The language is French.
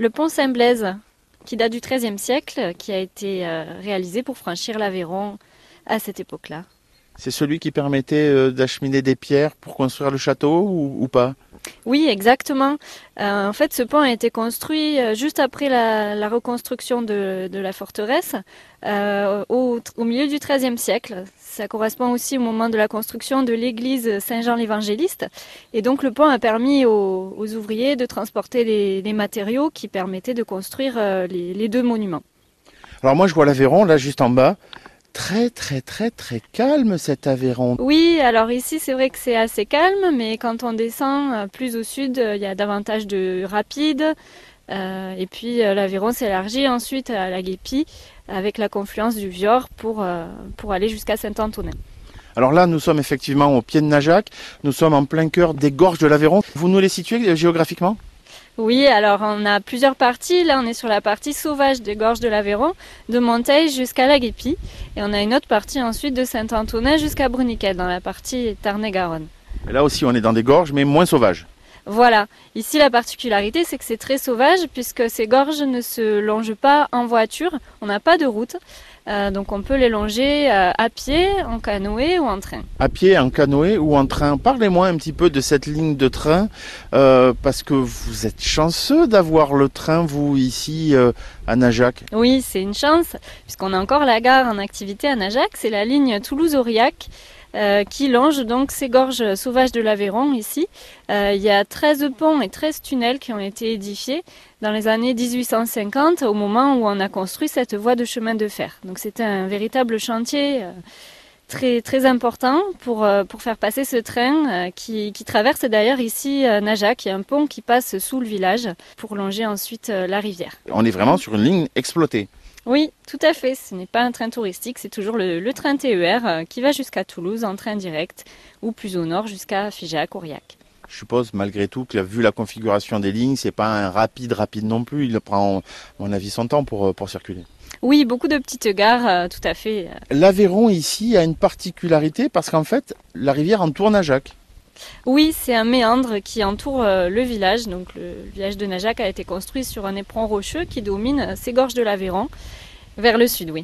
Le pont Saint-Blaise, qui date du XIIIe siècle, qui a été réalisé pour franchir l'Aveyron à cette époque-là. C'est celui qui permettait d'acheminer des pierres pour construire le château ou pas? Oui, exactement. En fait, ce pont a été construit juste après la reconstruction de la forteresse, au milieu du XIIIe siècle. Ça correspond aussi au moment de la construction de l'église Saint-Jean-l'Évangéliste. Et donc, le pont a permis aux ouvriers de transporter les matériaux qui permettaient de construire les deux monuments. Alors moi, je vois l'Aveyron, là, juste en bas. Très très très très calme cet Aveyron. Oui, alors ici c'est vrai que c'est assez calme, mais quand on descend plus au sud, il y a davantage de rapides. Et puis l'Aveyron s'élargit ensuite à Laguépie avec la confluence du Vior pour aller jusqu'à Saint-Antonin. Alors là, nous sommes effectivement au pied de Najac, nous sommes en plein cœur des gorges de l'Aveyron. Vous nous les situez géographiquement ? Oui, alors on a plusieurs parties. Là, on est sur la partie sauvage des gorges de l'Aveyron, de Monteil jusqu'à Laguépie. Et on a une autre partie ensuite de Saint-Antonin jusqu'à Bruniquel, dans la partie Tarn-et-Garonne. Et là aussi, on est dans des gorges, mais moins sauvages. Voilà. Ici, la particularité, c'est que c'est très sauvage, puisque ces gorges ne se longent pas en voiture. On n'a pas de route. Donc on peut les longer à pied, en canoë ou en train. À pied, en canoë ou en train. Parlez-moi un petit peu de cette ligne de train, parce que vous êtes chanceux d'avoir le train, vous, ici, à Najac. Oui, c'est une chance, puisqu'on a encore la gare en activité à Najac. C'est la ligne Toulouse-Aurillac qui longe donc ces gorges sauvages de l'Aveyron, ici. Il y a 13 ponts et 13 tunnels qui ont été édifiés dans les années 1850, au moment où on a construit cette voie de chemin de fer. Donc c'était un véritable chantier très, très important pour faire passer ce train qui traverse d'ailleurs ici Najac. Il y a un pont qui passe sous le village pour longer ensuite la rivière. On est vraiment sur une ligne exploitée. Oui, tout à fait. Ce n'est pas un train touristique, c'est toujours le train TER qui va jusqu'à Toulouse en train direct ou plus au nord jusqu'à Figeac-Oriac. Je suppose malgré tout que vu la configuration des lignes, c'est pas un rapide non plus. Il prend, à mon avis, son temps pour circuler. Oui, beaucoup de petites gares, tout à fait. L'Aveyron ici a une particularité parce qu'en fait, la rivière entoure Najac. Oui, c'est un méandre qui entoure le village. Donc, le village de Najac a été construit sur un éperon rocheux qui domine ces gorges de l'Aveyron vers le sud, oui.